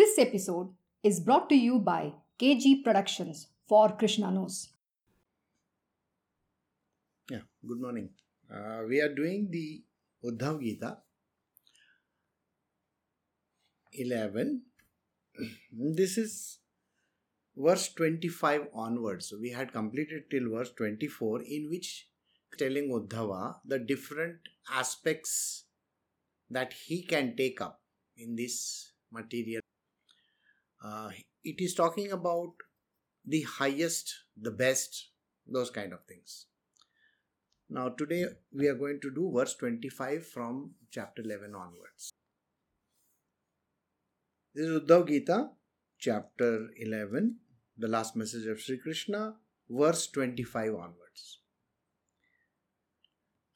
This episode is brought to you by KG Productions for Krishna Knows. Yeah, good morning. We are doing the Uddhava Gita 11. This is verse 25 onwards. We had completed till verse 24, in which telling Uddhava the different aspects that he can take up in this material. It is talking about the highest, the best, those kind of things. Now today we are going to do verse 25 from chapter 11 onwards. This is Uddhava Gita, chapter 11, the last message of Sri Krishna, verse 25 onwards.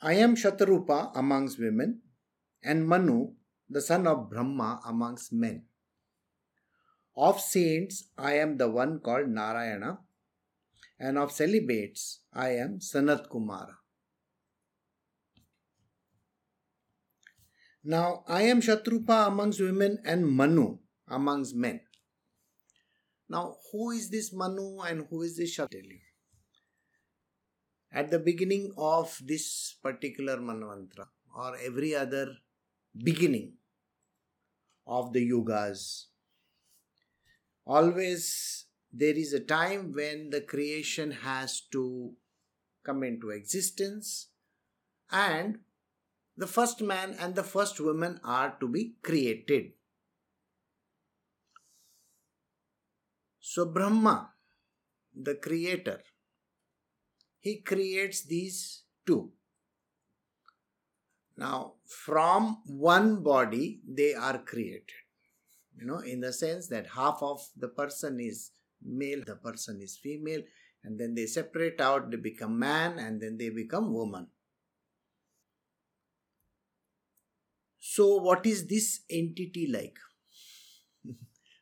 I am Shatarupa amongst women and Manu, the son of Brahma, amongst men. Of saints, I am the one called Narayana, and of celibates, I am Sanat Kumara. Now, I am Shatarupa amongst women and Manu amongst men. Now, who is this Manu and who is this Shatarupa? At the beginning of this particular Manvantra or every other beginning of the Yugas, always there is a time when the creation has to come into existence and the first man and the first woman are to be created. So Brahma, the creator, he creates these two. Now, from one body, they are created. You know, in the sense that half of the person is male, the person is female, and then they separate out, they become man, and then they become woman. So what is this entity like?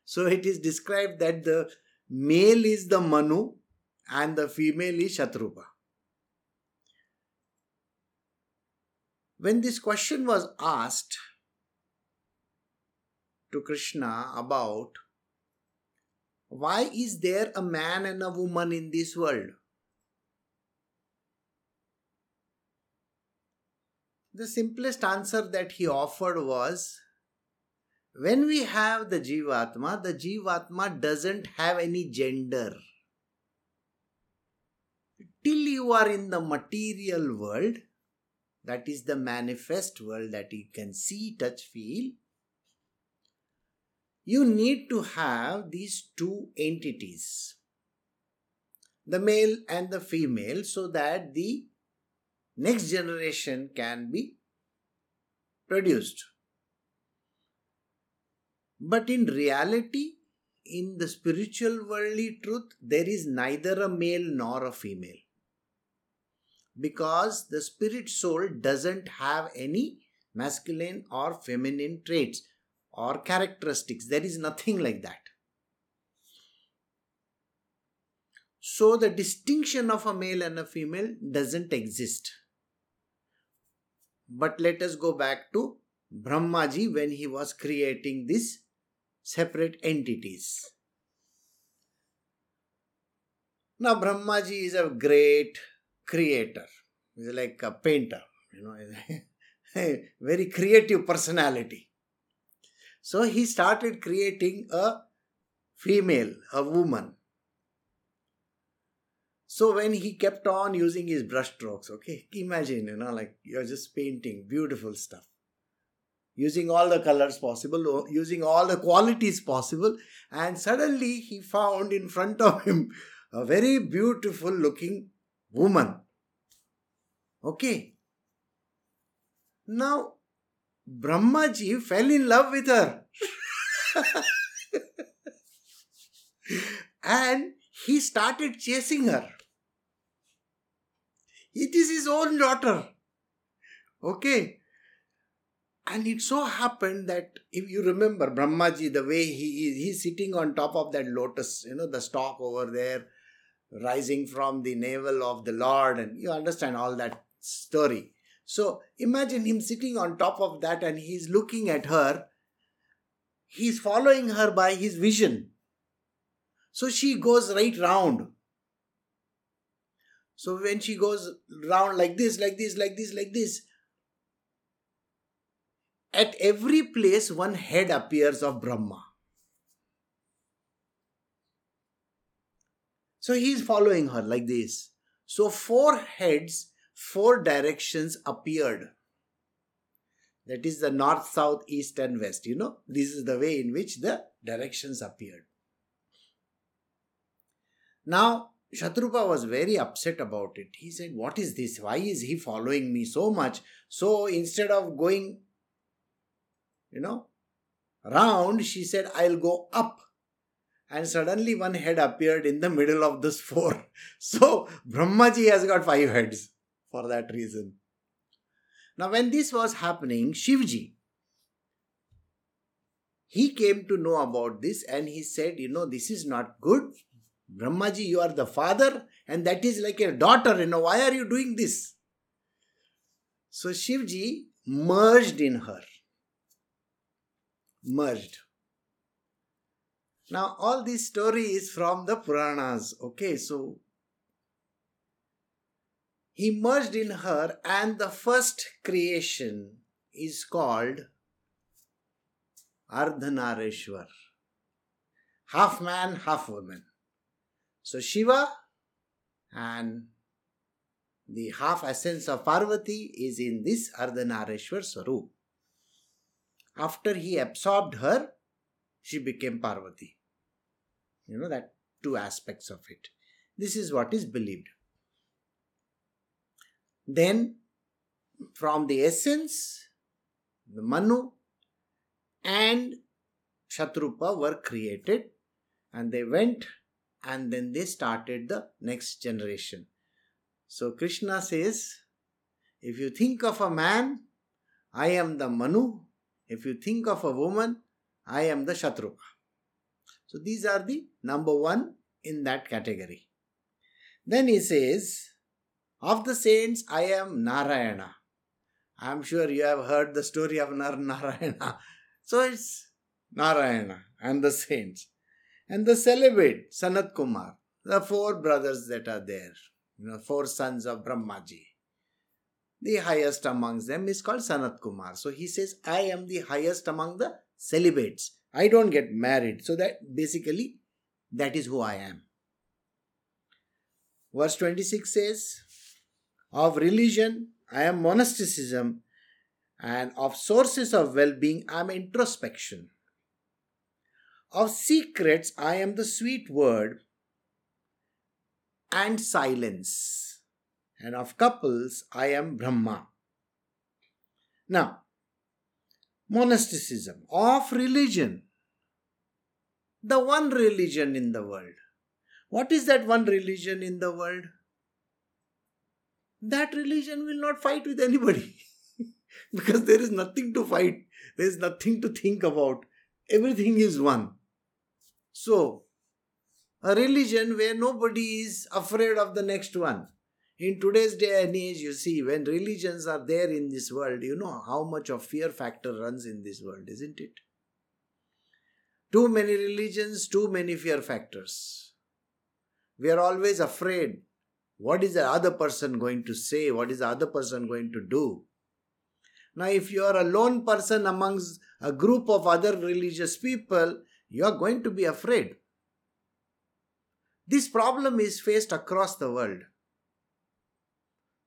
So it is described that the male is the Manu and the female is Shatarupa. When this question was asked to Krishna about why is there a man and a woman in this world, the simplest answer that he offered was, when we have the Jivatma doesn't have any gender. Till you are in the material world, that is the manifest world that you can see, touch, feel, you need to have these two entities, the male and the female, so that the next generation can be produced. But in reality, in the spiritual worldly truth, there is neither a male nor a female, because the spirit soul doesn't have any masculine or feminine traits or characteristics. There is nothing like that. So the distinction of a male and a female doesn't exist. But let us go back to Brahmaji when he was creating these separate entities. Now Brahmaji is a great creator. He's like a painter, you know, very creative personality. So he started creating a female, a woman. So when he kept on using his brush strokes, okay, imagine, you know, like you're just painting beautiful stuff, using all the colors possible, using all the qualities possible, and suddenly he found in front of him a very beautiful looking woman. Okay. Now, Brahmaji fell in love with her and he started chasing her. It is his own daughter. Okay. And it so happened that, if you remember Brahmaji, the way he is, he's sitting on top of that lotus, you know, the stalk over there, rising from the navel of the Lord, and you understand all that story. So imagine him sitting on top of that and he's looking at her. he's following her by his vision. So she goes right round. So when she goes round like this, at every place one head appears of Brahma. So he is following her like this. So 4 heads, 4 directions appeared. That is the north, south, east and west. You know, this is the way in which the directions appeared. Now, Shatarupa was very upset about it. He said, what is this? Why is he following me so much? So instead of going, round, she said, I'll go up. And suddenly 1 head appeared in the middle of this 4. So Brahmaji has got 5 heads for that reason. Now when this was happening, Shivji, he came to know about this and he said, this is not good. Brahmaji, you are the father and that is like a daughter, why are you doing this? So Shivji merged in her. Merged. Now all this story is from the Puranas. Okay, so he merged in her and the first creation is called Ardhanarishwar. Half man, half woman. So Shiva and the half essence of Parvati is in this Ardhanarishwar Swarup. After he absorbed her, she became Parvati. That 2 aspects of it. This is what is believed. Then from the essence, the Manu and Shatarupa were created and they went and then they started the next generation. So Krishna says, if you think of a man, I am the Manu. If you think of a woman, I am the Shatarupa. So these are the number 1 in that category. Then he says, of the saints, I am Narayana. I am sure you have heard the story of Narayana. So it's Narayana and the saints. And the celibate, Sanat Kumar, the 4 brothers that are there, 4 sons of Brahmaji. The highest amongst them is called Sanat Kumar. So he says, I am the highest among the celibates. I don't get married. So that basically, that is who I am. Verse 26 says, of religion, I am monasticism, and of sources of well-being, I am introspection. Of secrets, I am the sweet word and silence. And of couples, I am Brahma. Now, monasticism of religion. The one religion in the world. What is that one religion in the world? That religion will not fight with anybody. Because there is nothing to fight. There is nothing to think about. Everything is one. So, a religion where nobody is afraid of the next one. In today's day and age, you see, when religions are there in this world, how much of fear factor runs in this world, isn't it? Too many religions, too many fear factors. We are always afraid. What is the other person going to say? What is the other person going to do? Now, if you are a lone person amongst a group of other religious people, you are going to be afraid. This problem is faced across the world.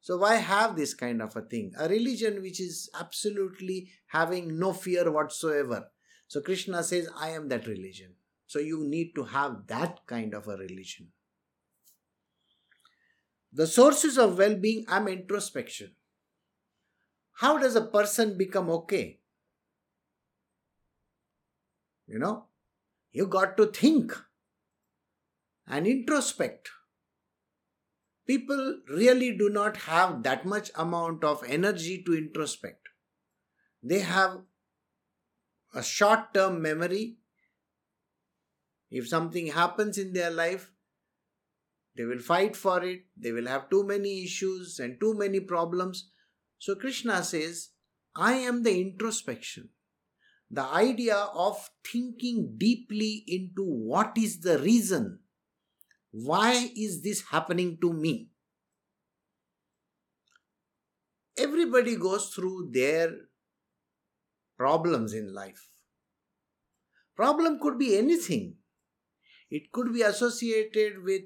So why have this kind of a thing? A religion which is absolutely having no fear whatsoever. So Krishna says, I am that religion. So you need to have that kind of a religion. The sources of well-being, I am introspection. How does a person become okay? You got to think and introspect. People really do not have that much amount of energy to introspect. They have a short-term memory. If something happens in their life, they will fight for it. They will have too many issues and too many problems. So Krishna says, I am the introspection. the idea of thinking deeply into what is the reason, why is this happening to me? Everybody goes through their problems in life. Problem could be anything. It could be associated with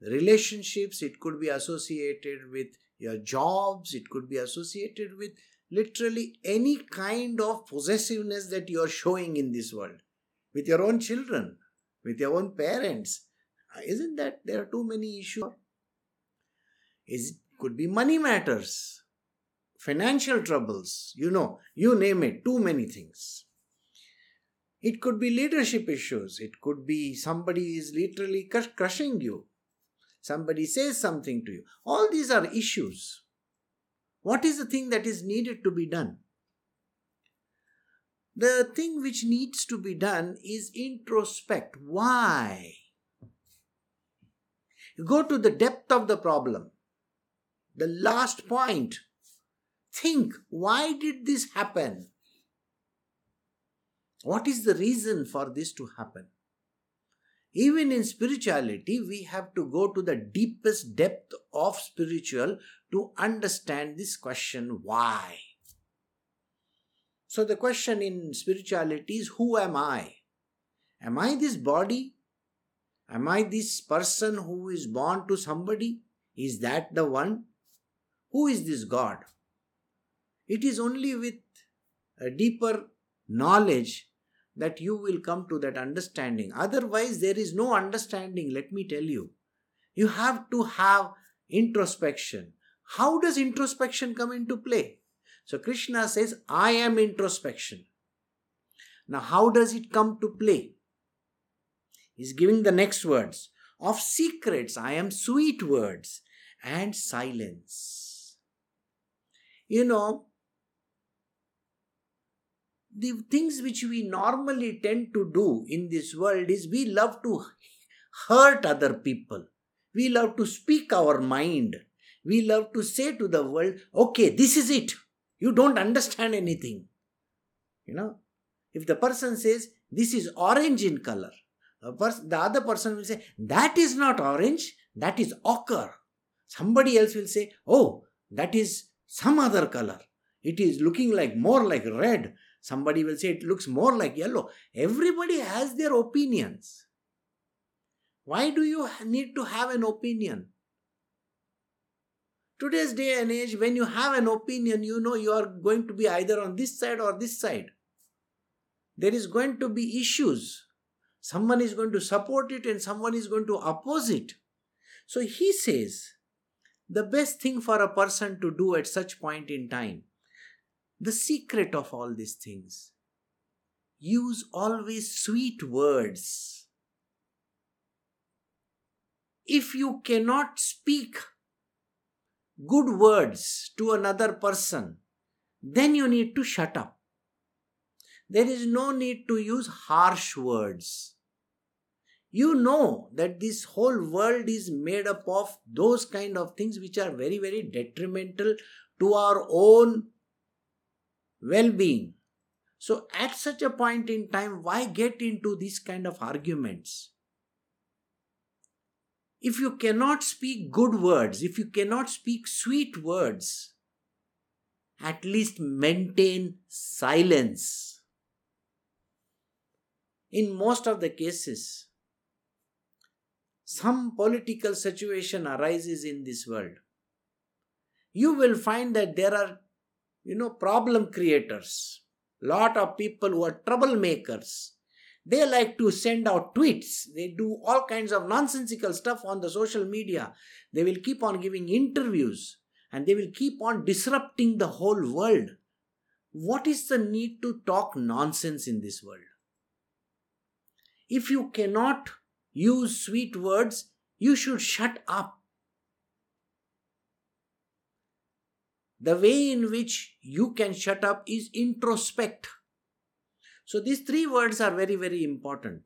relationships, it could be associated with your jobs, it could be associated with literally any kind of possessiveness that you are showing in this world, with your own children, with your own parents. Isn't that there are too many issues? It could be money matters, financial troubles, you name it, too many things. It could be leadership issues. It could be somebody is literally crushing you. Somebody says something to you. All these are issues. What is the thing that is needed to be done? The thing which needs to be done is introspect. Why? You go to the depth of the problem. The last point. Think, why did this happen? What is the reason for this to happen? Even in spirituality, we have to go to the deepest depth of spiritual to understand this question, why? So the question in spirituality is, who am I? Am I this body? Am I this person who is born to somebody? Is that the one? Who is this God? It is only with a deeper knowledge that you will come to that understanding. Otherwise, there is no understanding, let me tell you. You have to have introspection. How does introspection come into play? So Krishna says, I am introspection. Now, how does it come to play? He's giving the next words. Of secrets, I am sweet words and silence. The things which we normally tend to do in this world is we love to hurt other people. We love to speak our mind. We love to say to the world, okay, this is it. You don't understand anything. If the person says, this is orange in color, the other person will say, that is not orange, that is ochre. Somebody else will say, oh, that is some other color. It is looking like more like red. Somebody will say it looks more like yellow. Everybody has their opinions. Why do you need to have an opinion? Today's day and age, when you have an opinion, you are going to be either on this side or this side. There is going to be issues. Someone is going to support it and someone is going to oppose it. So he says, the best thing for a person to do at such point in time, the secret of all these things. Use always sweet words. If you cannot speak good words to another person, then you need to shut up. There is no need to use harsh words. You know that this whole world is made up of those kind of things which are very, very detrimental to our own well-being. So at such a point in time, why get into these kind of arguments? If you cannot speak good words, if you cannot speak sweet words, at least maintain silence. In most of the cases, some political situation arises in this world. You will find that there are problem creators. Lot of people who are troublemakers. They like to send out tweets. They do all kinds of nonsensical stuff on the social media. They will keep on giving interviews. And they will keep on disrupting the whole world. What is the need to talk nonsense in this world? If you cannot use sweet words, you should shut up. The way in which you can shut up is introspect. So these three words are very, very important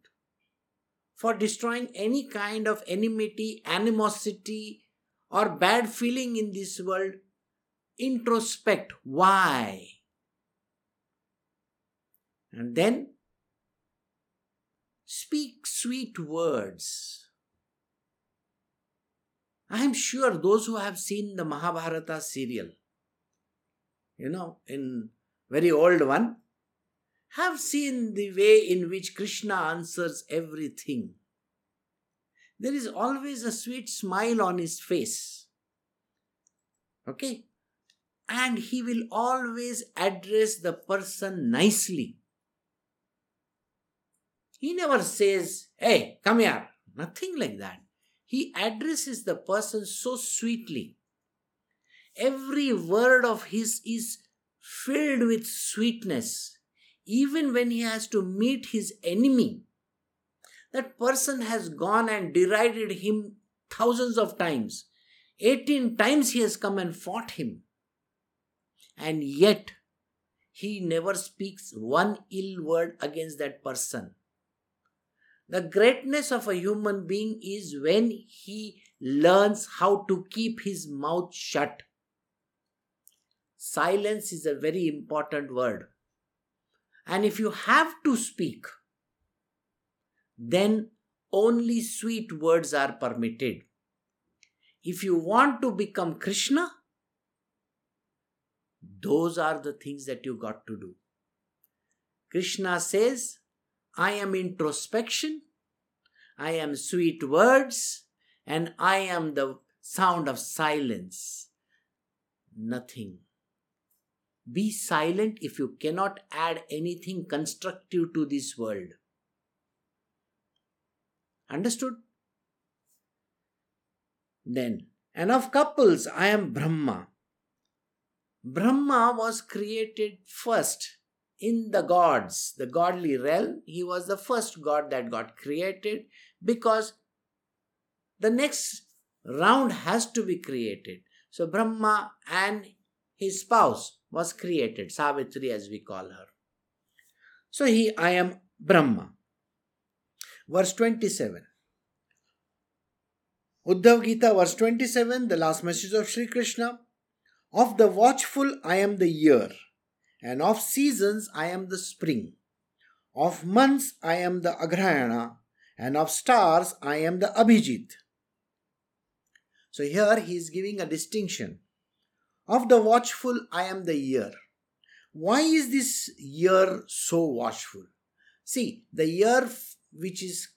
for destroying any kind of enmity, animosity, or bad feeling in this world. Introspect. Why? And then speak sweet words. I am sure those who have seen the Mahabharata serial, in very old one, have seen the way in which Krishna answers everything. There is always a sweet smile on his face. Okay? And he will always address the person nicely. He never says, "Hey, come here." Nothing like that. He addresses the person so sweetly. Every word of his is filled with sweetness. Even when he has to meet his enemy, that person has gone and derided him thousands of times. 18 times he has come and fought him. And yet, he never speaks one ill word against that person. The greatness of a human being is when he learns how to keep his mouth shut. Silence is a very important word. And if you have to speak, then only sweet words are permitted. If you want to become Krishna, those are the things that you got to do. Krishna says, I am introspection, I am sweet words, and I am the sound of silence. Nothing. Be silent if you cannot add anything constructive to this world. Understood? Then, and of couples, I am Brahma. Brahma was created first in the gods, the godly realm. He was the first god that got created because the next round has to be created. So Brahma and his spouse was created, Savitri as we call her. So I am Brahma. Verse 27. Uddhava Gita, verse 27, the last message of Sri Krishna. Of the watchful I am the year, and of seasons I am the spring. Of months I am the Agrayana, and of stars I am the Abhijit. So here he is giving a distinction. Of the watchful I am the year. Why is this year so watchful? See, the year which is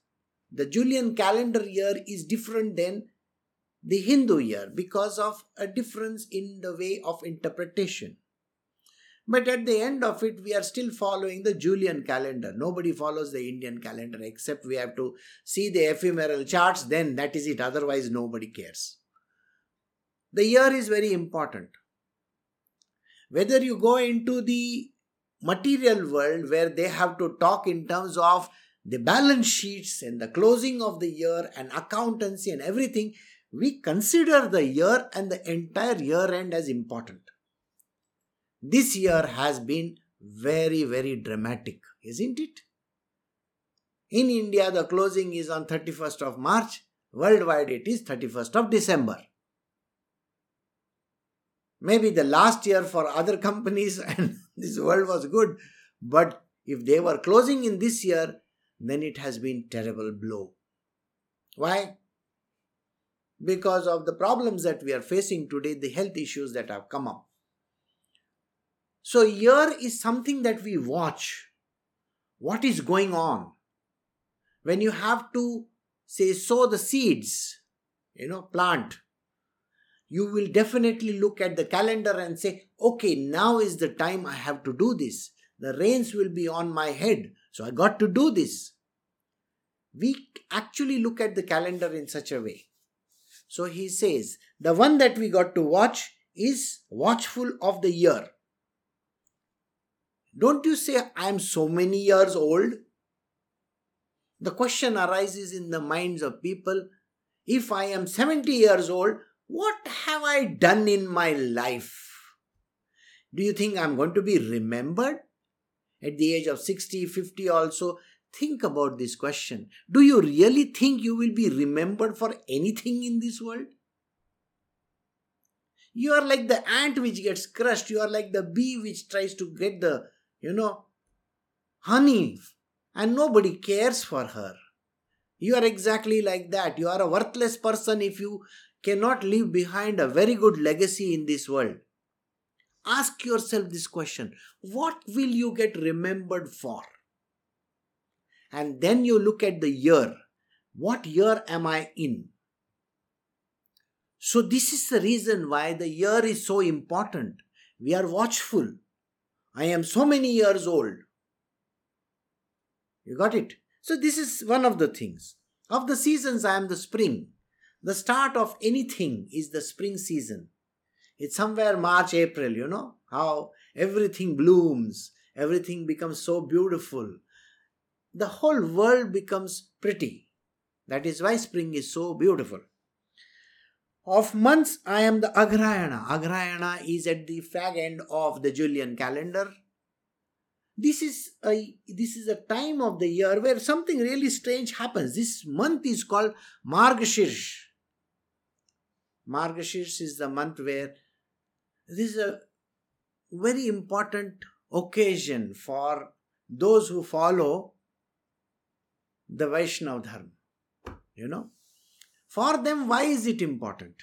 the Julian calendar year is different than the Hindu year because of a difference in the way of interpretation. But at the end of it, we are still following the Julian calendar. Nobody follows the Indian calendar except we have to see the ephemeral charts. Then that is it. Otherwise, nobody cares. The year is very important. Whether you go into the material world where they have to talk in terms of the balance sheets and the closing of the year and accountancy and everything, we consider the year and the entire year end as important. This year has been very, very dramatic, isn't it? In India, the closing is on 31st of March. Worldwide, it is 31st of December. Maybe the last year for other companies and this world was good, but if they were closing in this year, then it has been terrible blow. Why? Because of the problems that we are facing today, the health issues that have come up. So year is something that we watch. What is going on? When you have to sow the seeds, plant, you will definitely look at the calendar and say, okay, now is the time I have to do this. The rains will be on my head, so I got to do this. We actually look at the calendar in such a way. So he says, the one that we got to watch is watchful of the year. Don't you say, I am so many years old? The question arises in the minds of people, if I am 70 years old, what have I done in my life? Do you think I am going to be remembered? At the age of 60, 50 also, think about this question. Do you really think you will be remembered for anything in this world? You are like the ant which gets crushed. You are like the bee which tries to get the honey and nobody cares for her. You are exactly like that. You are a worthless person if you cannot leave behind a very good legacy in this world. Ask yourself this question. What will you get remembered for? And then you look at the year. What year am I in? So this is the reason why the year is so important. We are watchful. I am so many years old. You got it? So this is one of the things. Of the seasons, I am the spring. The start of anything is the spring season. It's somewhere March, April, you know, how everything blooms. Everything becomes so beautiful. The whole world becomes pretty. That is why spring is so beautiful. Of months, I am the Agrayana. Agrayana is at the fag end of the Julian calendar. This is a time of the year where something really strange happens. This month is called Margashirs. Margashirs is the month where this is a very important occasion for those who follow the Vaishnava Dharma. You know, for them, why is it important?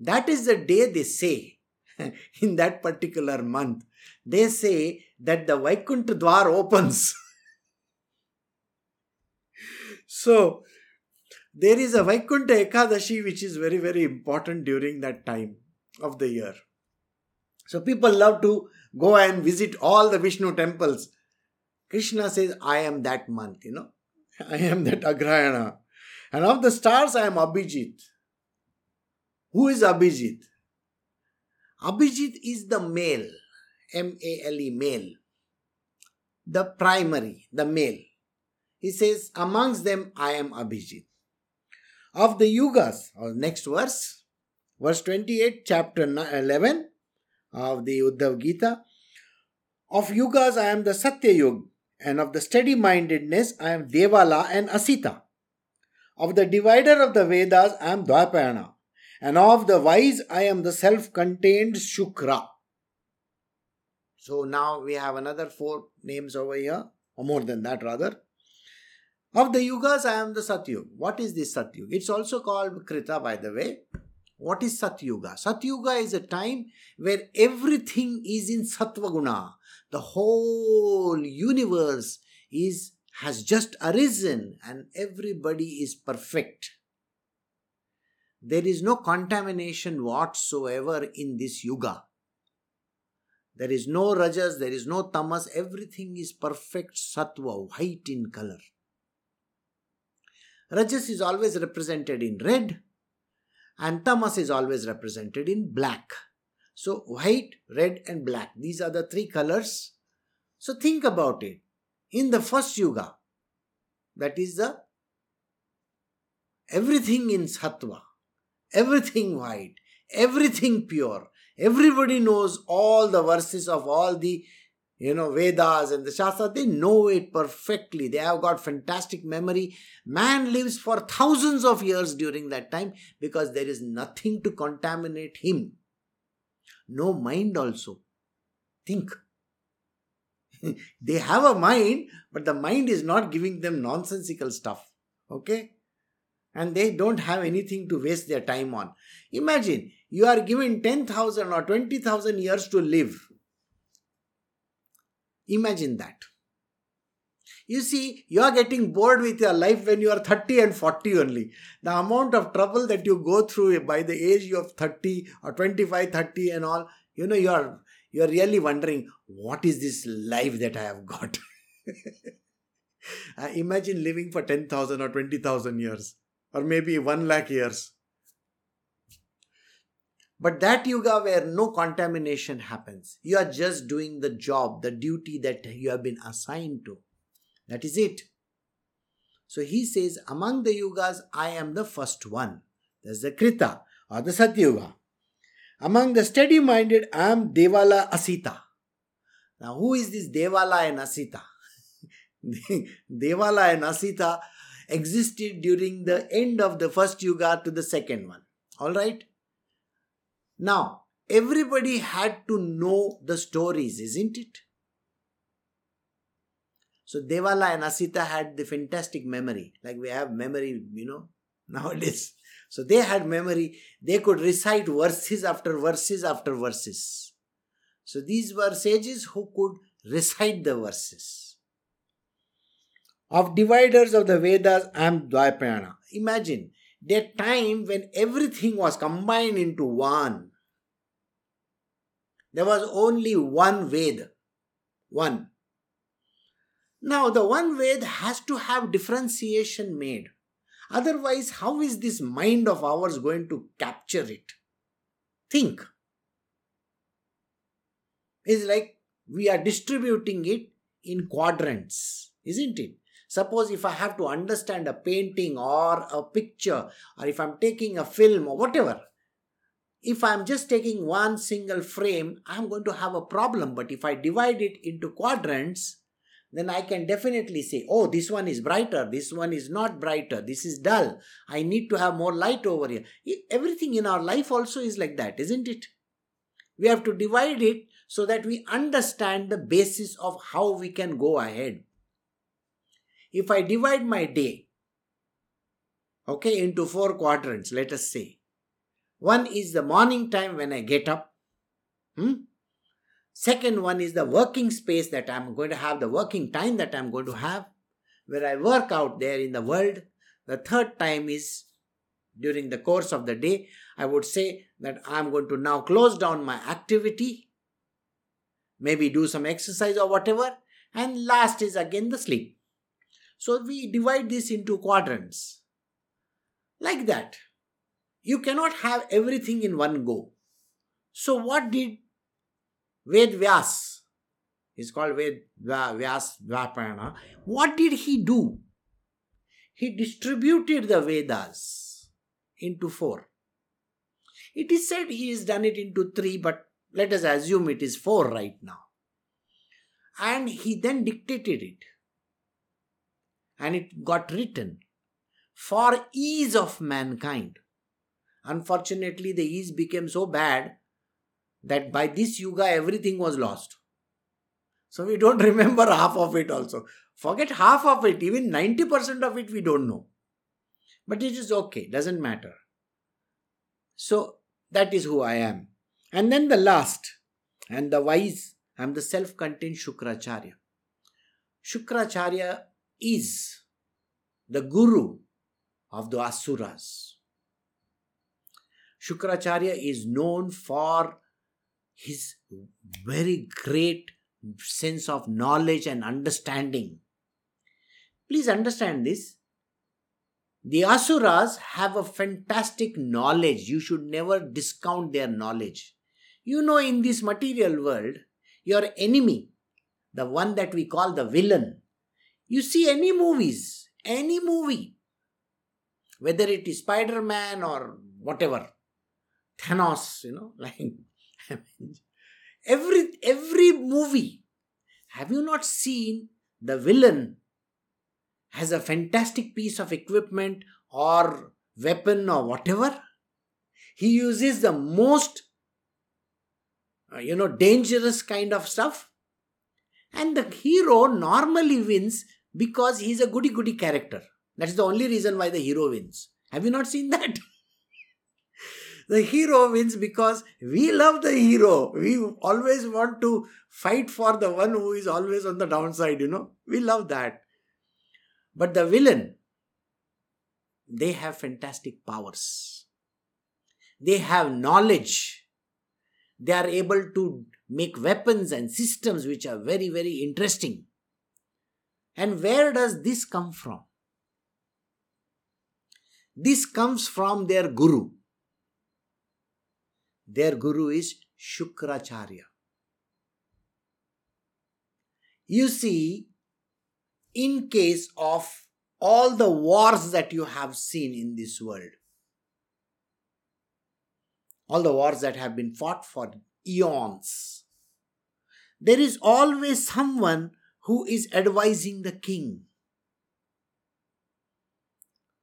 That is the day they say in that particular month. They say that the Vaikuntha Dwar opens. So, there is a Vaikuntha Ekadashi which is very, very important during that time of the year. So, people love to go and visit all the Vishnu temples. Krishna says, I am that month, you know. I am that Agrayana. And of the stars, I am Abhijit. Who is Abhijit? Abhijit is the male. M-A-L-E, male. The primary, the male. He says, amongst them, I am Abhijit. Of the Yugas, or next verse, verse 28, chapter 11 of the Uddhava Gita. Of Yugas, I am the Satya Yuga. And of the steady-mindedness, I am Devala and Asita. Of the divider of the Vedas, I am Dvaipayana. And of the wise, I am the self-contained Shukra. So now we have another four names over here, or more than that rather. Of the Yugas, I am the Satyuga. What is this Satyuga? It's also called Krita, by the way. What is Satyuga? Satyuga is a time where everything is in Sattva Guna. The whole universe has just arisen and everybody is perfect. There is no contamination whatsoever in this Yuga. There is no Rajas, there is no Tamas. Everything is perfect Sattva, white in color. Rajas is always represented in red and Tamas is always represented in black. So white, red and black. These are the three colors. So think about it. In the first Yuga, that is the everything in Sattva, everything white, everything pure. Everybody knows all the verses of all the, you know, Vedas and the Shastra. They know it perfectly. They have got fantastic memory. Man lives for thousands of years during that time because there is nothing to contaminate him. No mind also. Think. They have a mind, but the mind is not giving them nonsensical stuff. Okay? And they don't have anything to waste their time on. Imagine, you are given 10,000 or 20,000 years to live. Imagine that. You see, you are getting bored with your life when you are 30 and 40 only. The amount of trouble that you go through by the age of 30 or 25, 30 and all, you know, you are really wondering, what is this life that I have got? Imagine living for 10,000 or 20,000 years or maybe 1 lakh years. But that Yuga where no contamination happens, you are just doing the job, the duty that you have been assigned to. That is it. So he says, among the Yugas, I am the first one. That's the Krita or the Satyuga. Among the steady-minded, I am Devala Asita. Now who is this Devala and Asita? Devala and Asita existed during the end of the first Yuga to the second one. Alright? Now, everybody had to know the stories, isn't it? So Devala and Asita had the fantastic memory, like we have memory, nowadays. So they had memory. They could recite verses after verses after verses. So these were sages who could recite the verses. Of dividers of the Vedas, I am Dvaipayana. Imagine, that time when everything was combined into one. There was only one Veda. One. Now the one Veda has to have differentiation made. Otherwise, how is this mind of ours going to capture it? Think. It's like we are distributing it in quadrants, isn't it? Suppose if I have to understand a painting or a picture, or if I'm taking a film or whatever, if I'm just taking one single frame, I'm going to have a problem. But if I divide it into quadrants, then I can definitely say, oh, this one is brighter, this one is not brighter, this is dull, I need to have more light over here. Everything in our life also is like that, isn't it? We have to divide it so that we understand the basis of how we can go ahead. If I divide my day, into 4 quadrants, let us say. One is the morning time when I get up. Second one is the working space that I'm going to have, the working time that I'm going to have, where I work out there in the world. The third time is during the course of the day. I would say that I'm going to now close down my activity, maybe do some exercise or whatever. And last is again the sleep. So we divide this into quadrants. Like that. You cannot have everything in one go. So what did Ved Vyas, he's called Ved Vyas Dvapayana, what did he do? He distributed the Vedas into 4. It is said he has done it into 3, but let us assume it is 4 right now. And he then dictated it. And it got written for ease of mankind. Unfortunately, the ease became so bad that by this yuga everything was lost. So we don't remember half of it also. Forget half of it, even 90% of it we don't know. But it is okay, doesn't matter. So that is who I am. And then the last and the wise, I am the self-contained Shukracharya. Shukracharya is the guru of the Asuras. Shukracharya is known for his very great sense of knowledge and understanding. Please understand this. The Asuras have a fantastic knowledge. You should never discount their knowledge. In this material world, your enemy, the one that we call the villain, you see any movie, whether it is Spider-Man or whatever, Thanos, every movie. Have you not seen the villain has a fantastic piece of equipment or weapon or whatever? He uses the most, dangerous kind of stuff. And the hero normally wins because he's a goody-goody character. That's the only reason why the hero wins. Have you not seen that? The hero wins because we love the hero. We always want to fight for the one who is always on the downside, We love that. But the villain, they have fantastic powers. They have knowledge. They are able to make weapons and systems which are very, very interesting. And where does this come from? This comes from their guru. Their guru is Shukracharya. You see, in case of all the wars that you have seen in this world, all the wars that have been fought for eons, there is always someone who is advising the king.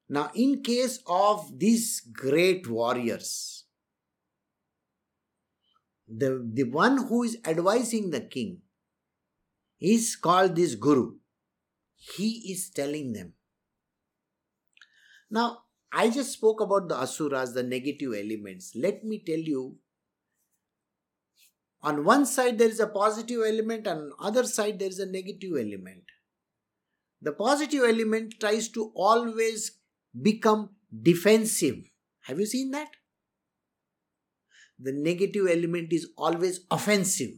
Now, in case of these great warriors, the one who is advising the king is called this guru. he is telling them. Now, I just spoke about the asuras, the negative elements. Let me tell you, on one side there is a positive element, on the other side there is a negative element. The positive element tries to always become defensive. Have you seen that? The negative element is always offensive.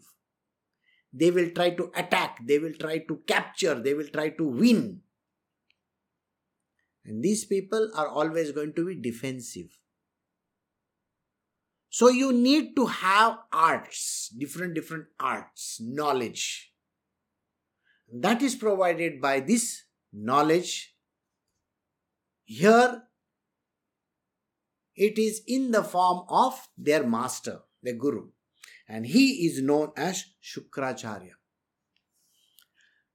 They will try to attack, they will try to capture, they will try to win. And these people are always going to be defensive. So you need to have arts, different arts, knowledge. That is provided by this knowledge. Here, it is in the form of their master, the guru. And he is known as Shukracharya.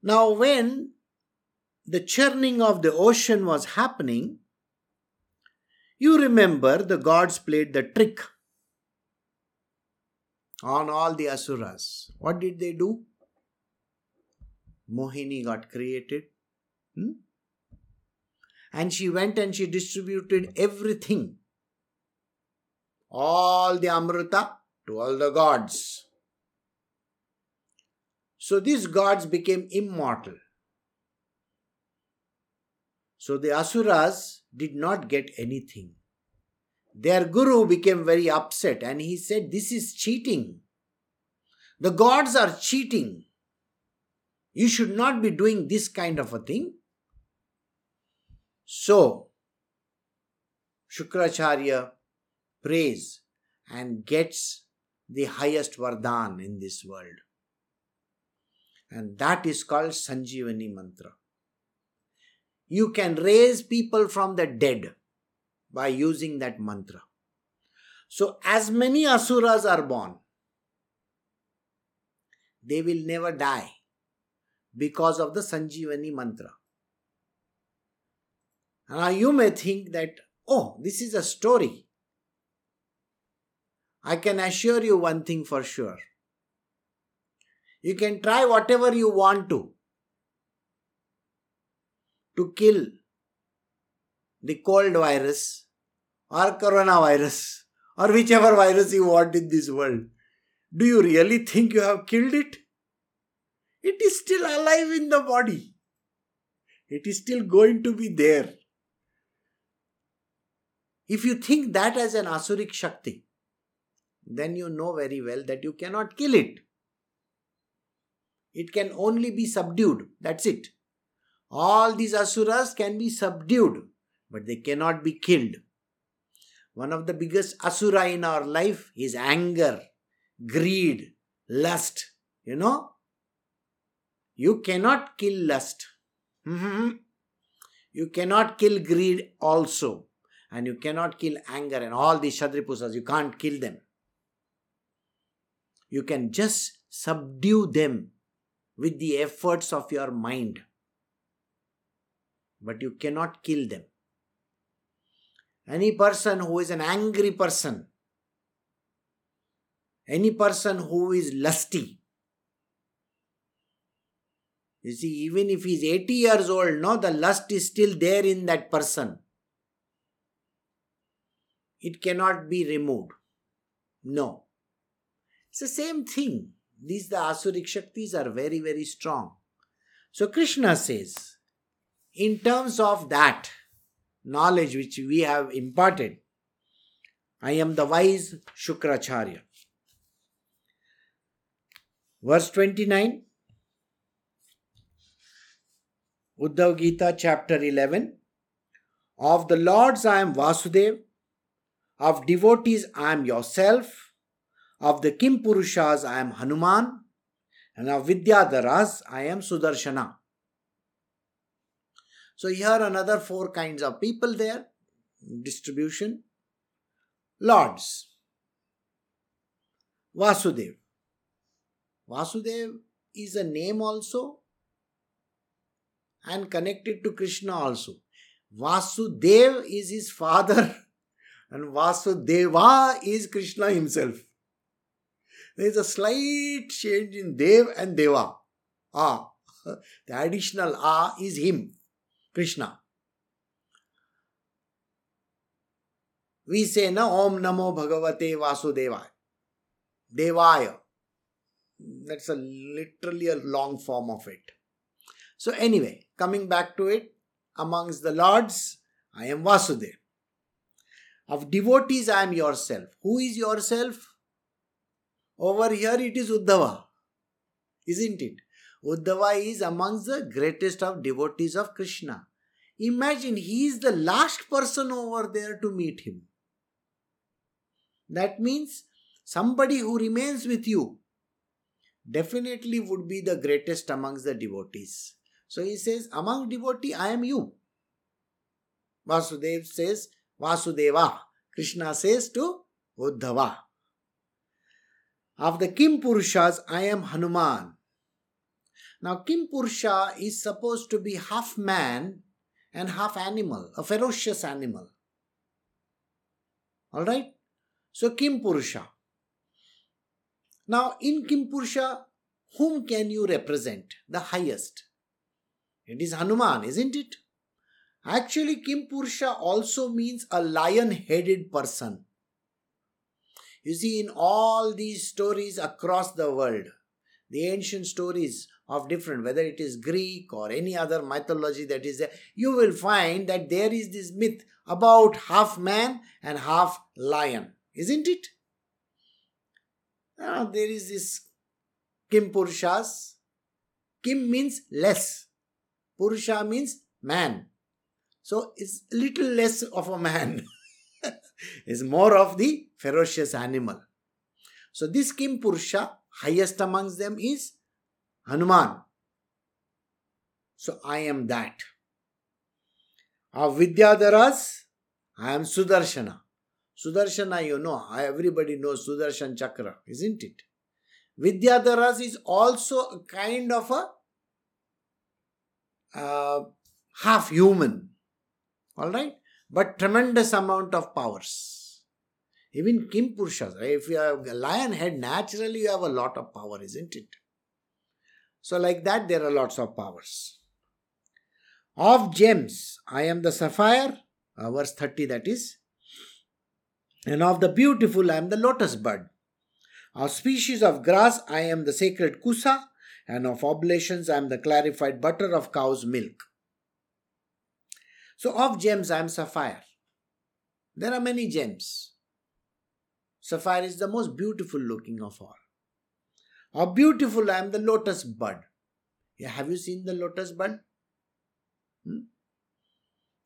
Now, when the churning of the ocean was happening, you remember the gods played the trick on all the asuras. What did they do? Mohini got created. And she went and she distributed everything. All the amrita to all the gods. So these gods became immortal. So the asuras did not get anything. Their guru became very upset and he said, this is cheating. The gods are cheating. You should not be doing this kind of a thing. So, Shukracharya prays and gets the highest vardhan in this world. And that is called Sanjivani Mantra. You can raise people from the dead by using that mantra. So as many asuras are born, they will never die because of the Sanjivani Mantra. Now you may think that, oh, this is a story. I can assure you one thing for sure. You can try whatever you want to kill the cold virus or coronavirus or whichever virus you want in this world. Do you really think you have killed it? It is still alive in the body. It is still going to be there. If you think that as an asuric shakti, then you know very well that you cannot kill it. It can only be subdued. That's it. All these asuras can be subdued, but they cannot be killed. One of the biggest asura in our life is anger, greed, lust. You know, you cannot kill lust. You cannot kill greed also. And you cannot kill anger and all these Shadripusas. You can't kill them. You can just subdue them with the efforts of your mind. But you cannot kill them. Any person who is an angry person, any person who is lusty, you see, even if he is 80 years old, no, the lust is still there in that person. It cannot be removed. No. It's the same thing. These the Asuric Shaktis are very, very strong. So Krishna says, in terms of that knowledge which we have imparted, I am the wise Shukracharya. Verse 29, Uddhava Gita chapter 11. Of the lords I am Vasudeva, of devotees I am yourself, of the Kimpurushas I am Hanuman, and of Vidyadharas I am Sudarshana. So here are another four kinds of people there. Distribution. Lords. Vasudeva. Vasudeva is a name also and connected to Krishna also. Vasudeva is his father and Vasudeva is Krishna himself. There is a slight change in Dev and Deva. The additional A is him, Krishna. We say na Om Namo Bhagavate Vasudevaya. Devaya. That's a literally a long form of it. So anyway, coming back to it, amongst the lords, I am Vasudeva. Of devotees, I am yourself. Who is yourself? Over here it is Uddhava. Isn't it? Uddhava is amongst the greatest of devotees of Krishna. Imagine, he is the last person over there to meet him. That means somebody who remains with you definitely would be the greatest amongst the devotees. So he says, among devotee, I am you. Vasudeva says, Vasudeva. Krishna says to Uddhava. Of the Kimpurushas, I am Hanuman. Now Kimpurusha is supposed to be half man and half animal, a ferocious animal. Alright? So Kimpurusha. Now in Kimpurusha, whom can you represent? The highest. It is Hanuman, isn't it? Actually, Kimpurusha also means a lion-headed person. You see, in all these stories across the world, the ancient stories of different, whether it is Greek or any other mythology that is there, you will find that there is this myth about half man and half lion. Isn't it? Now, there is this Kimpurushas. Kim means less. Purusha means man. So, it's little less of a man. It's more of the ferocious animal. So, this Kimpurusha, highest amongst them is Hanuman. So, I am that. Of Vidyadharas, I am Sudarshana. Sudarshana, you know, everybody knows Sudarshan Chakra, isn't it? Vidyadharas is also a kind of a half human. Alright? But tremendous amount of powers. Even Kimpurushas, right? If you have a lion head, naturally you have a lot of power, isn't it? So like that, there are lots of powers. Of gems, I am the sapphire, verse 30 that is. And of the beautiful, I am the lotus bud. Of species of grass, I am the sacred kusa. And of oblations, I am the clarified butter of cow's milk. So of gems, I am sapphire. There are many gems. Sapphire is the most beautiful looking of all. Of beautiful, I am the lotus bud. Yeah, have you seen the lotus bud?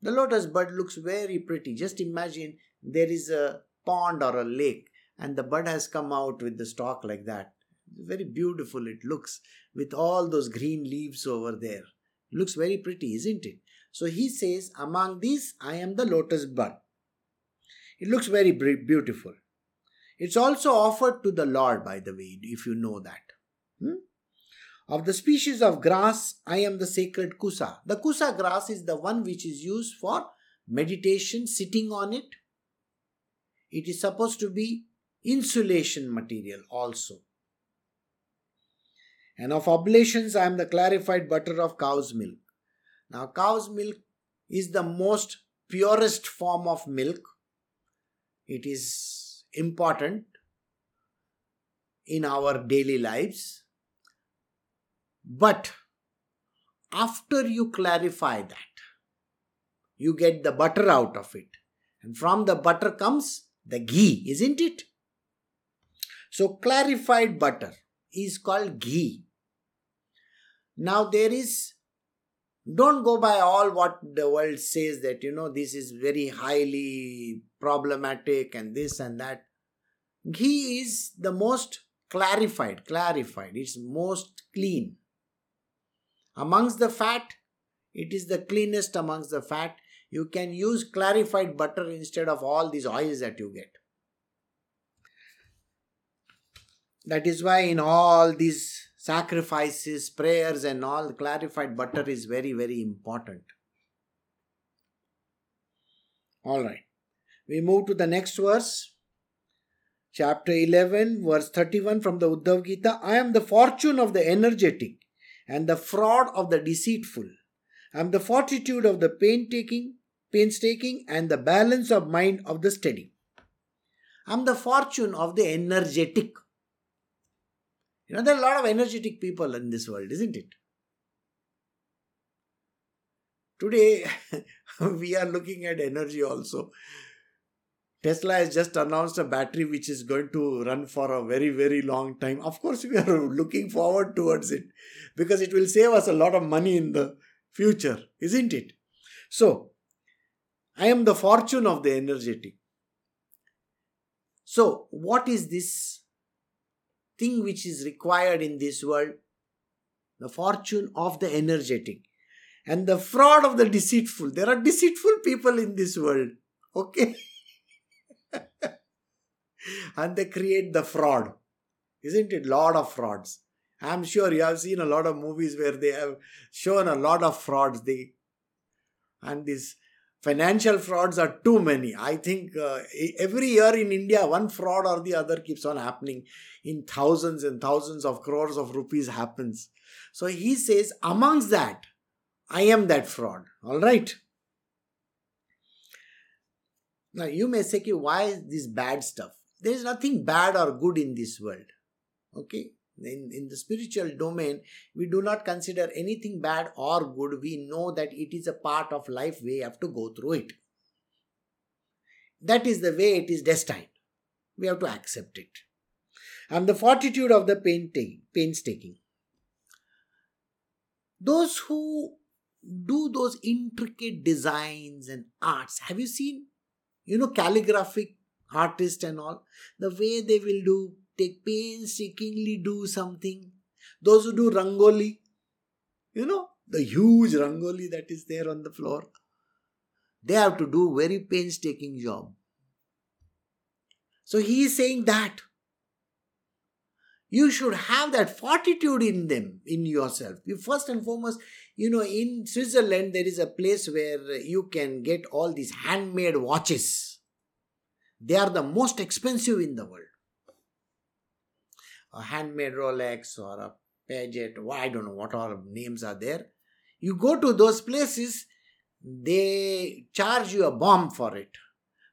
The lotus bud looks very pretty. Just imagine there is a pond or a lake and the bud has come out with the stalk like that. Very beautiful it looks with all those green leaves over there. Looks very pretty, isn't it? So he says, among these, I am the lotus bud. It looks very beautiful. It's also offered to the Lord, by the way, if you know that. Of the species of grass, I am the sacred kusa. The kusa grass is the one which is used for meditation, sitting on it. It is supposed to be insulation material also. And of oblations, I am the clarified butter of cow's milk. Now, cow's milk is the most purest form of milk. It is important in our daily lives. But after you clarify that, you get the butter out of it. And from the butter comes the ghee, isn't it? So, clarified butter is called ghee. Now, there is... Don't go by all what the world says that, you know, this is very highly problematic and this and that. Ghee is the most clarified. It's most clean. Amongst the fat, it is the cleanest amongst the fat. You can use clarified butter instead of all these oils that you get. That is why in all these sacrifices, prayers and all, clarified butter is very, very important. Alright. We move to the next verse. Chapter 11, verse 31 from the Uddhava Gita. I am the fortune of the energetic and the fraud of the deceitful. I am the fortitude of the painstaking, and the balance of mind of the steady. I am the fortune of the energetic. You know, there are a lot of energetic people in this world, isn't it? Today, we are looking at energy also. Tesla has just announced a battery which is going to run for a very, very long time. Of course, we are looking forward towards it because it will save us a lot of money in the future, isn't it? So, I am the fortune of the energetic. So, what is this thing which is required in this world? The fortune of the energetic and the fraud of the deceitful. There are deceitful people in this world, okay? And they create the fraud. Isn't it? Lot of frauds. I'm sure you have seen a lot of movies where they have shown a lot of frauds. And these financial frauds are too many. I think every year in India, one fraud or the other keeps on happening. In thousands and thousands of crores of rupees happens. So he says, amongst that, I am that fraud. All right. Now, you may say, why is this bad stuff? There is nothing bad or good in this world. Okay? In the spiritual domain, we do not consider anything bad or good. We know that it is a part of life. We have to go through it. That is the way it is destined. We have to accept it. And the fortitude of the painstaking. Those who do those intricate designs and arts. Have you seen? You know, calligraphic artists and all. The way they will do, take painstakingly do something. Those who do rangoli. You know, the huge rangoli that is there on the floor. They have to do very painstaking job. So he is saying that. You should have that fortitude in them, in yourself. You first and foremost, you know, in Switzerland, there is a place where you can get all these handmade watches. They are the most expensive in the world. A handmade Rolex or a Paget, I don't know what all names are there. You go to those places, they charge you a bomb for it.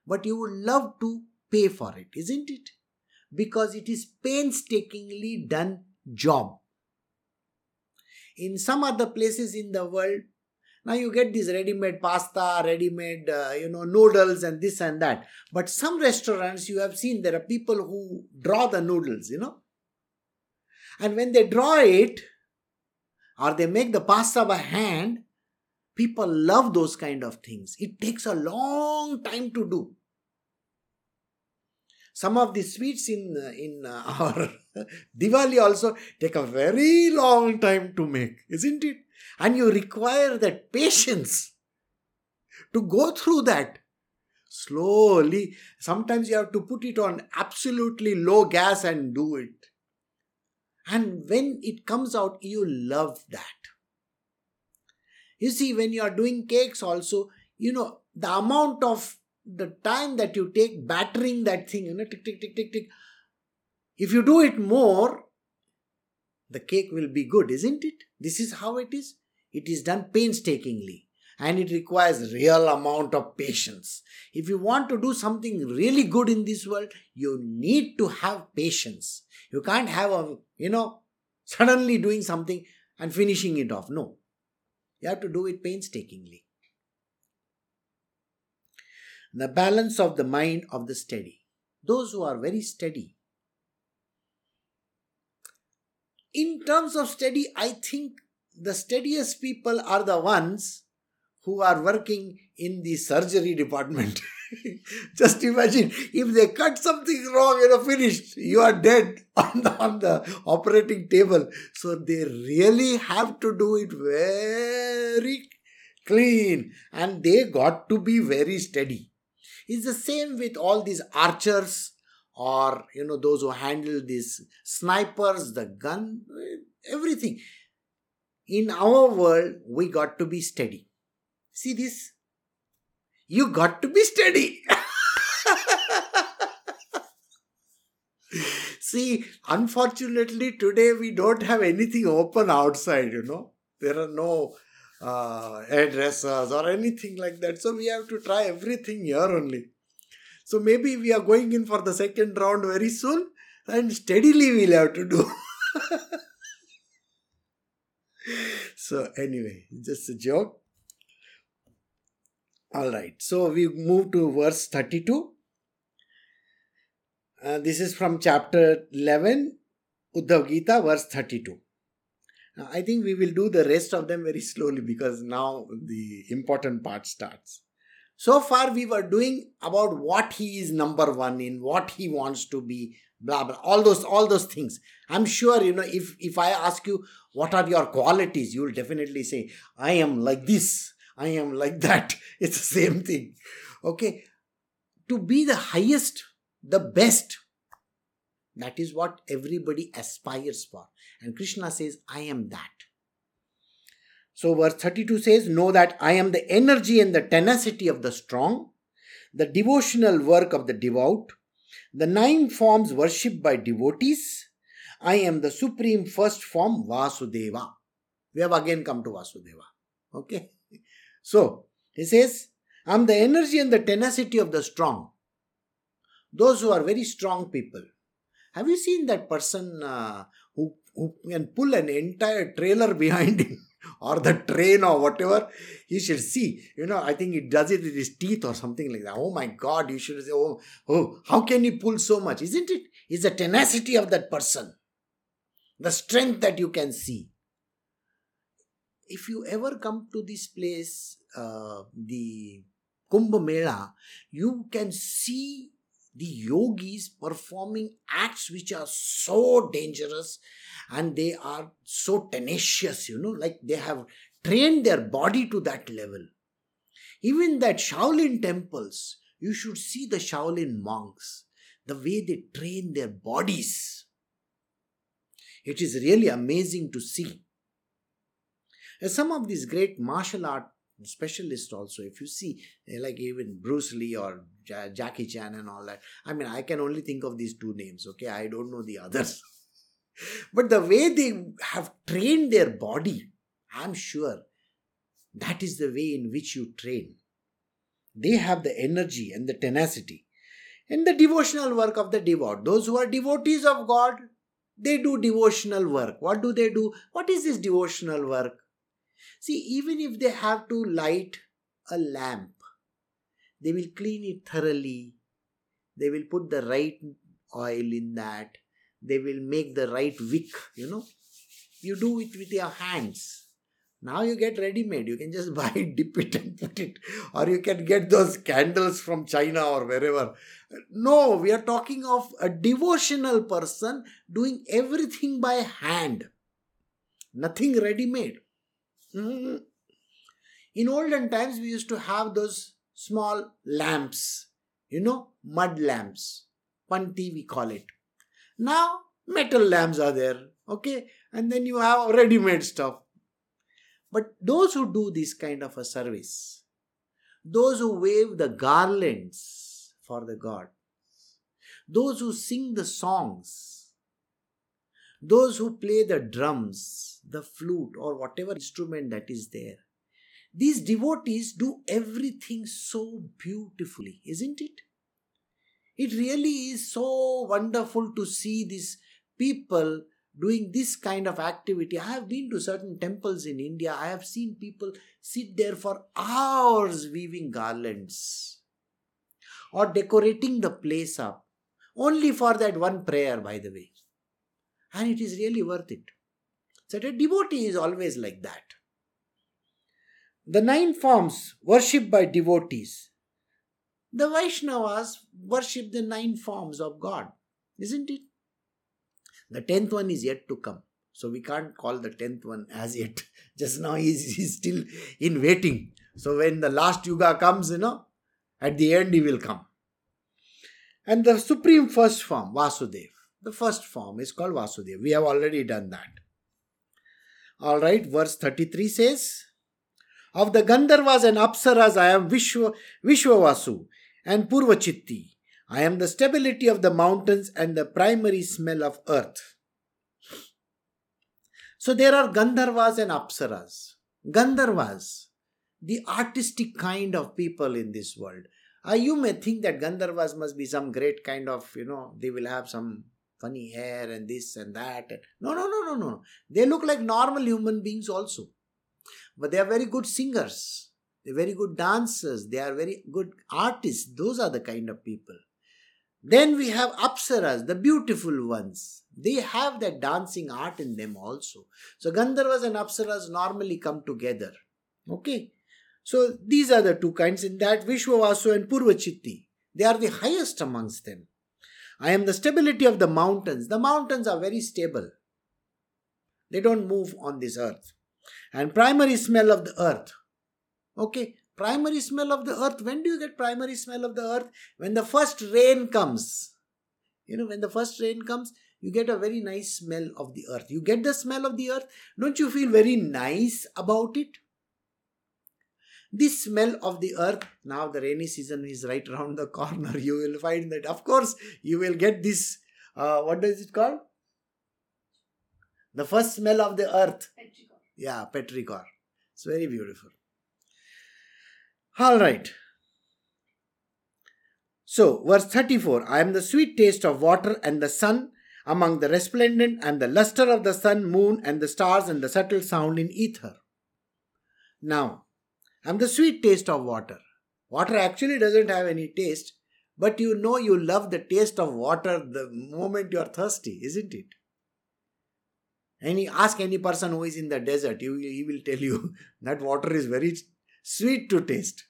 But you would love to pay for it, isn't it? Because it is painstakingly done job. In some other places in the world, now you get this ready-made pasta, ready-made, noodles and this and that. But some restaurants you have seen, there are people who draw the noodles, you know. And when they draw it, or they make the pasta by hand, people love those kind of things. It takes a long time to do. Some of the sweets in our Diwali also take a very long time to make, isn't it? And you require that patience to go through that slowly. Sometimes you have to put it on absolutely low gas and do it. And when it comes out, you love that. You see, when you are doing cakes also, you know, the amount of the time that you take battering that thing, you know, tick, tick, tick, tick, tick. If you do it more, the cake will be good, isn't it? This is how it is. It is done painstakingly and it requires real amount of patience. If you want to do something really good in this world, you need to have patience. You can't have suddenly doing something and finishing it off. No, you have to do it painstakingly. The balance of the mind of the steady. Those who are very steady. In terms of steady, I think the steadiest people are the ones who are working in the surgery department. Just imagine, if they cut something wrong, finished. You are dead on the operating table. So they really have to do it very clean. And they got to be very steady. It's the same with all these archers or, those who handle these snipers, the gun, everything. In our world, we got to be steady. See this? You got to be steady. See, unfortunately, today we don't have anything open outside, you know. There are no hairdressers or anything like that. So we have to try everything here only. So maybe we are going in for the second round very soon, and steadily we'll have to do. So anyway, just a joke. Alright, so we move to verse 32. This is from chapter 11, Uddhava Gita, verse 32. Now, I think we will do the rest of them very slowly because now the important part starts. So far we were doing about what he is number one in, what he wants to be, blah, blah, all those things. I'm sure, you know, if I ask you, what are your qualities? You will definitely say, I am like this, I am like that. It's the same thing. Okay. To be the highest, the best. That is what everybody aspires for. And Krishna says, I am that. So verse 32 says, know that I am the energy and the tenacity of the strong, the devotional work of the devout, the nine forms worshipped by devotees. I am the supreme first form, Vasudeva. We have again come to Vasudeva. Okay. So, he says, I am the energy and the tenacity of the strong. Those who are very strong people. Have you seen that person who can pull an entire trailer behind him or the train or whatever? You should see. You know, I think he does it with his teeth or something like that. Oh my God, you should say, oh, how can he pull so much? Isn't it? It's the tenacity of that person. The strength that you can see. If you ever come to this place, the Kumbh Mela, you can see the yogis performing acts which are so dangerous and they are so tenacious, you know, like they have trained their body to that level. Even that Shaolin temples, you should see the Shaolin monks, the way they train their bodies. It is really amazing to see. And some of these great martial art specialists also, if you see, like even Bruce Lee or Jackie Chan and all that. I mean, I can only think of these two names, okay? I don't know the others. But the way they have trained their body, I'm sure that is the way in which you train. They have the energy and the tenacity. And the devotional work of the devout. Those who are devotees of God, they do devotional work. What do they do? What is this devotional work? See, even if they have to light a lamp, they will clean it thoroughly. They will put the right oil in that. They will make the right wick, you know. You do it with your hands. Now you get ready-made. You can just buy it, dip it and put it. Or you can get those candles from China or wherever. No, we are talking of a devotional person doing everything by hand. Nothing ready-made. In olden times, we used to have those small lamps, you know, mud lamps. Panti, we call it. Now, metal lamps are there, okay? And then you have ready-made stuff. But those who do this kind of a service, those who wave the garlands for the gods, those who sing the songs, those who play the drums, the flute or whatever instrument that is there. These devotees do everything so beautifully, isn't it? It really is so wonderful to see these people doing this kind of activity. I have been to certain temples in India. I have seen people sit there for hours weaving garlands or decorating the place up. Only for that one prayer, by the way. And it is really worth it. So a devotee is always like that. The nine forms worshipped by devotees. The Vaishnavas worship the nine forms of God, isn't it? The 10th one is yet to come. So we can't call the 10th one as yet. Just now he's still in waiting. So when the last yuga comes, you know, at the end he will come. And the supreme first form, Vasudeva. The first form is called Vasudeva. We have already done that. Alright, verse 33 says, of the Gandharvas and Apsaras I am Vishwavasu and Purvachitti. I am the stability of the mountains and the primary smell of earth. So there are Gandharvas and Apsaras. Gandharvas, the artistic kind of people in this world. You may think that Gandharvas must be some great kind of, they will have some funny hair and this and that. No. They look like normal human beings also. But they are very good singers. They are very good dancers. They are very good artists. Those are the kind of people. Then we have Apsaras, the beautiful ones. They have that dancing art in them also. So Gandharvas and Apsaras normally come together. Okay. So these are the two kinds. In that, Vishwavasu and Purvachitti, they are the highest amongst them. I am the stability of the mountains. The mountains are very stable. They don't move on this earth. And primary smell of the earth. Okay. Primary smell of the earth. When do you get primary smell of the earth? When the first rain comes. When the first rain comes, you get a very nice smell of the earth. You get the smell of the earth. Don't you feel very nice about it? This smell of the earth, now the rainy season is right around the corner. You will find that, of course, you will get this, what is it called? The first smell of the earth. Petrichor. Yeah, petrichor. It's very beautiful. All right. So, verse 34. I am the sweet taste of water and the sun. Among the resplendent and the luster of the sun, moon and the stars and the subtle sound in ether. Now, I am the sweet taste of water. Water actually doesn't have any taste, but you love the taste of water the moment you are thirsty, isn't it? Ask any person who is in the desert, he will tell you that water is very sweet to taste.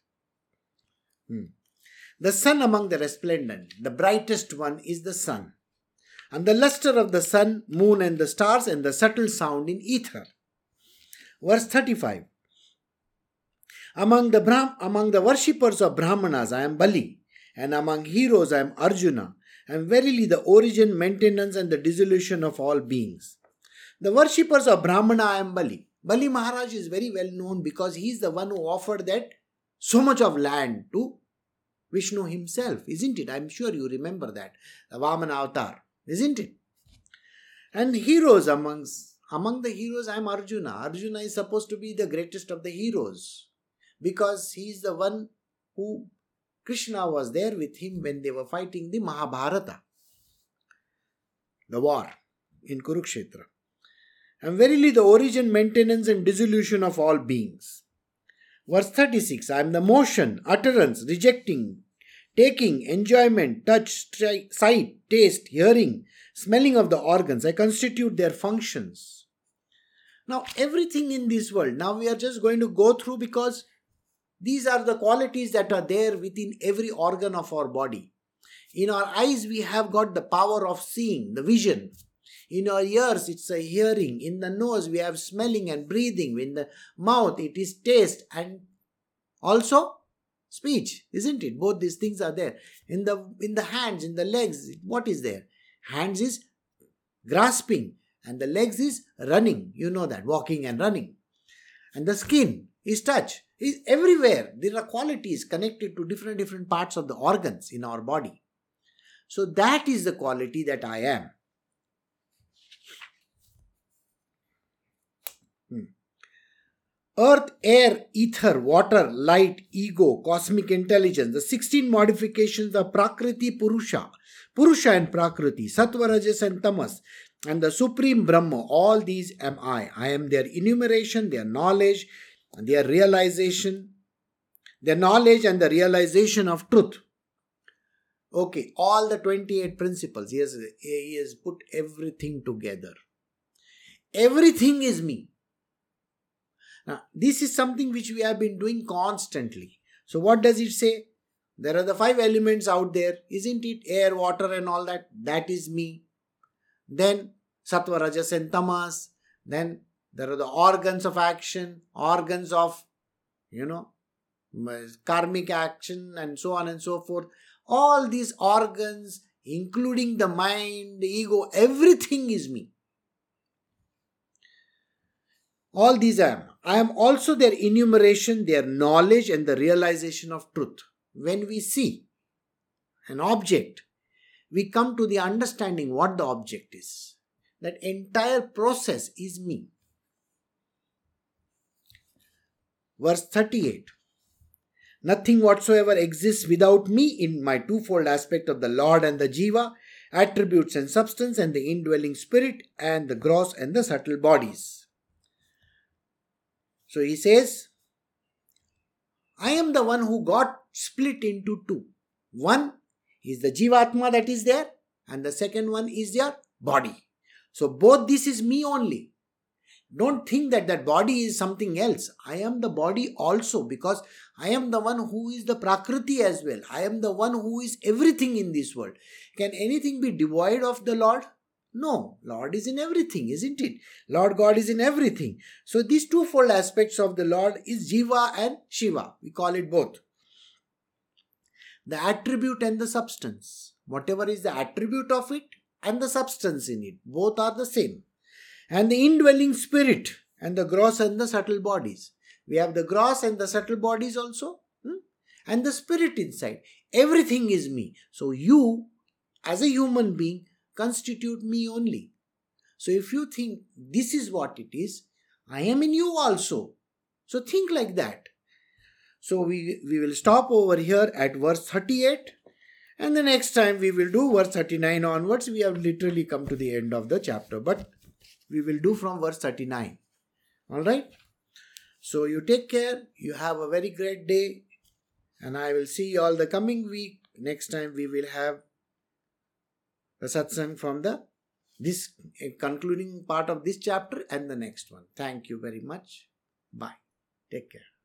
The sun among the resplendent, the brightest one is the sun. And the luster of the sun, moon and the stars and the subtle sound in ether. Verse 35. Among the worshippers of Brahmanas, I am Bali, and among heroes, I am Arjuna. I am verily the origin, maintenance, and the dissolution of all beings. The worshippers of Brahmana, I am Bali. Bali Maharaj is very well known because he is the one who offered that so much of land to Vishnu himself, isn't it? I am sure you remember that. The Vamana avatar, isn't it? And heroes among the heroes, I am Arjuna. Arjuna is supposed to be the greatest of the heroes, because he is the one who Krishna was there with him when they were fighting the Mahabharata, the war in Kurukshetra. And verily the origin, maintenance and dissolution of all beings. Verse 36, I am the motion, utterance, rejecting, taking, enjoyment, touch, sight, taste, hearing, smelling of the organs. I constitute their functions. Now everything in this world, now we are just going to go through, because these are the qualities that are there within every organ of our body. In our eyes, we have got the power of seeing, the vision. In our ears, it's a hearing. In the nose, we have smelling and breathing. In the mouth, it is taste and also speech, isn't it? Both these things are there. In the hands, in the legs, what is there? Hands is grasping and the legs is running. You know that, walking and running. And the skin is touch. Is everywhere. There are qualities connected to different parts of the organs in our body. So that is the quality that I am. Earth, air, ether, water, light, ego, cosmic intelligence, the 16 modifications of Prakriti, Purusha and Prakriti, Sattva, Rajas and Tamas, and the Supreme Brahma, all these am I. I am their enumeration, their knowledge, their realization, their knowledge and the realization of truth. Okay, all the 28 principles, he has put everything together. Everything is me. Now, this is something which we have been doing constantly. So what does it say? There are the 5 elements out there, isn't it? Air, water and all that. That is me. Then Sattva, Rajas and Tamas. Then there are the organs of action, organs of, karmic action and so on and so forth. All these organs, including the mind, the ego, everything is me. All these I am. I am also their enumeration, their knowledge and the realization of truth. When we see an object, we come to the understanding what the object is. That entire process is me. Verse 38. Nothing whatsoever exists without me in my twofold aspect of the Lord and the Jiva, attributes and substance, and the indwelling spirit, and the gross and the subtle bodies. So he says, I am the one who got split into two. One is the Jivatma that is there, and the second one is your body. So both this is me only. Don't think that body is something else. I am the body also, because I am the one who is the Prakriti as well. I am the one who is everything in this world. Can anything be devoid of the Lord? No. Lord is in everything, isn't it? Lord God is in everything. So these twofold aspects of the Lord is Jiva and Shiva. We call it both. The attribute and the substance. Whatever is the attribute of it and the substance in it, both are the same. And the indwelling spirit and the gross and the subtle bodies. We have the gross and the subtle bodies also. And the spirit inside. Everything is me. So you, as a human being, constitute me only. So if you think this is what it is, I am in you also. So think like that. So we will stop over here at verse 38. And the next time we will do verse 39 onwards. We have literally come to the end of the chapter. But we will do from verse 39. Alright? So you take care. You have a very great day. And I will see you all the coming week. Next time we will have the satsang from this concluding part of this chapter and the next one. Thank you very much. Bye. Take care.